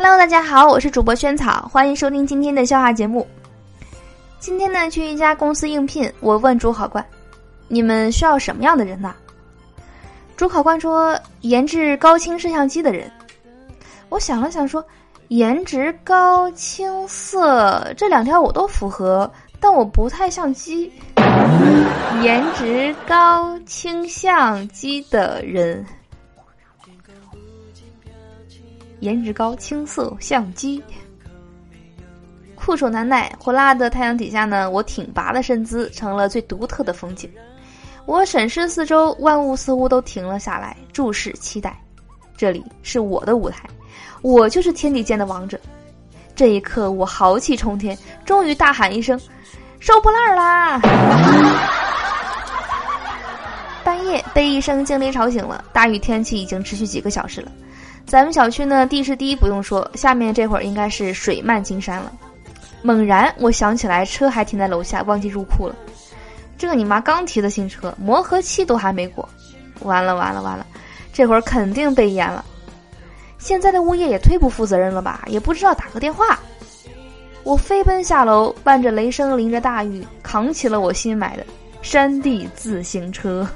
Hello， 大家好，我是主播萱草，欢迎收听今天的笑话节目。今天呢，去一家公司应聘，我问主考官：“你们需要什么样的人呢？”主考官说：“研制高清摄像机的人。”我想了想说：“颜值高、青涩这两条我都符合，但我不太像鸡。颜值高、倾向鸡的人。”颜值高，青涩，像鸡，酷暑难耐，火辣的太阳底下呢，我挺拔的身姿成了最独特的风景。我审视四周，万物似乎都停了下来，注视期待。这里是我的舞台，我就是天地间的王者。这一刻，我豪气冲天，终于大喊一声：“收破烂啦！”半夜被一声警铃吵醒了，大雨天气已经持续几个小时了。咱们小区呢，地势低不用说，下面这会儿应该是水漫金山了。猛然我想起来，车还停在楼下，忘记入库了。这个你妈刚提的新车，磨合期都还没过，完了，这会儿肯定被淹了。现在的物业也忒不负责任了吧，也不知道打个电话。我飞奔下楼，伴着雷声，淋着大雨，扛起了我新买的山地自行车。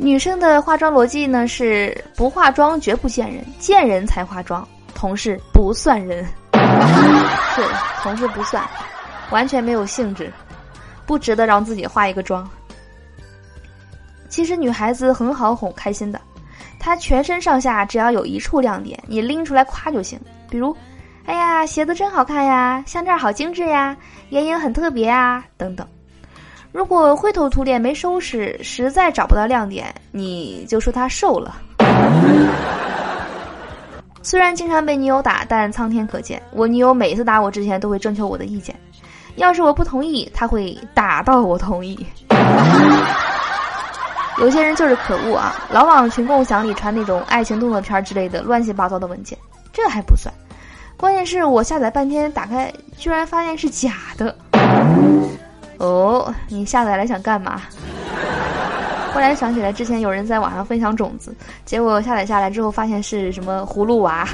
女生的化妆逻辑呢是：不化妆绝不见人，见人才化妆，同事不算人。是，同事不算，完全没有兴致，不值得让自己化一个妆。其实女孩子很好哄开心的，她全身上下只要有一处亮点，你拎出来夸就行。比如：“哎呀，鞋子真好看呀，项链好精致呀，眼影很特别啊，等等。”如果灰头土脸没收拾，实在找不到亮点，你就说他瘦了。虽然经常被女友打，但苍天可见，我女友每次打我之前都会征求我的意见，要是我不同意，她会打到我同意。有些人就是可恶啊，老往群共享里传那种爱情动作片之类的乱七八糟的文件，这还不算，关键是我下载半天，打开居然发现是假的。哦，你下载来想干嘛？后来想起来之前有人在网上分享种子，结果下载下来之后发现是什么葫芦娃。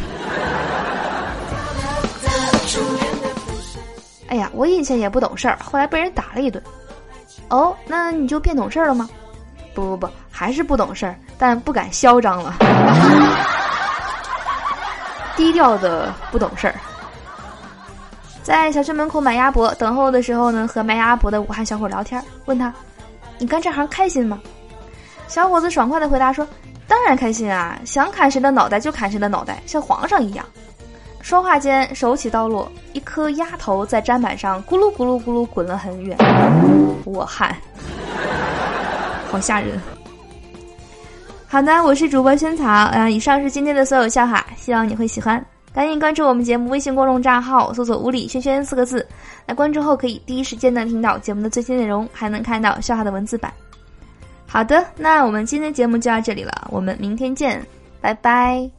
哎呀，我以前也不懂事儿，后来被人打了一顿。哦，那你就变懂事了吗？不，还是不懂事儿，但不敢嚣张了。低调的不懂事儿。在小区门口买鸭脖，等候的时候呢，和卖鸭脖的武汉小伙聊天，问他：“你干这行开心吗？”小伙子爽快的回答说：“当然开心啊，想砍谁的脑袋就砍谁的脑袋，像皇上一样。”说话间手起刀落，一颗鸭头在砧板上咕噜咕噜咕噜滚了很远。我汗，好吓人。好的，我是主播萱草，以上是今天的所有笑话，希望你会喜欢。赶紧关注我们节目微信公众账号，搜索“无理萱萱”四个字。来关注后，可以第一时间的听到节目的最新内容，还能看到笑话的文字版。好的，那我们今天节目就到这里了，我们明天见，拜拜。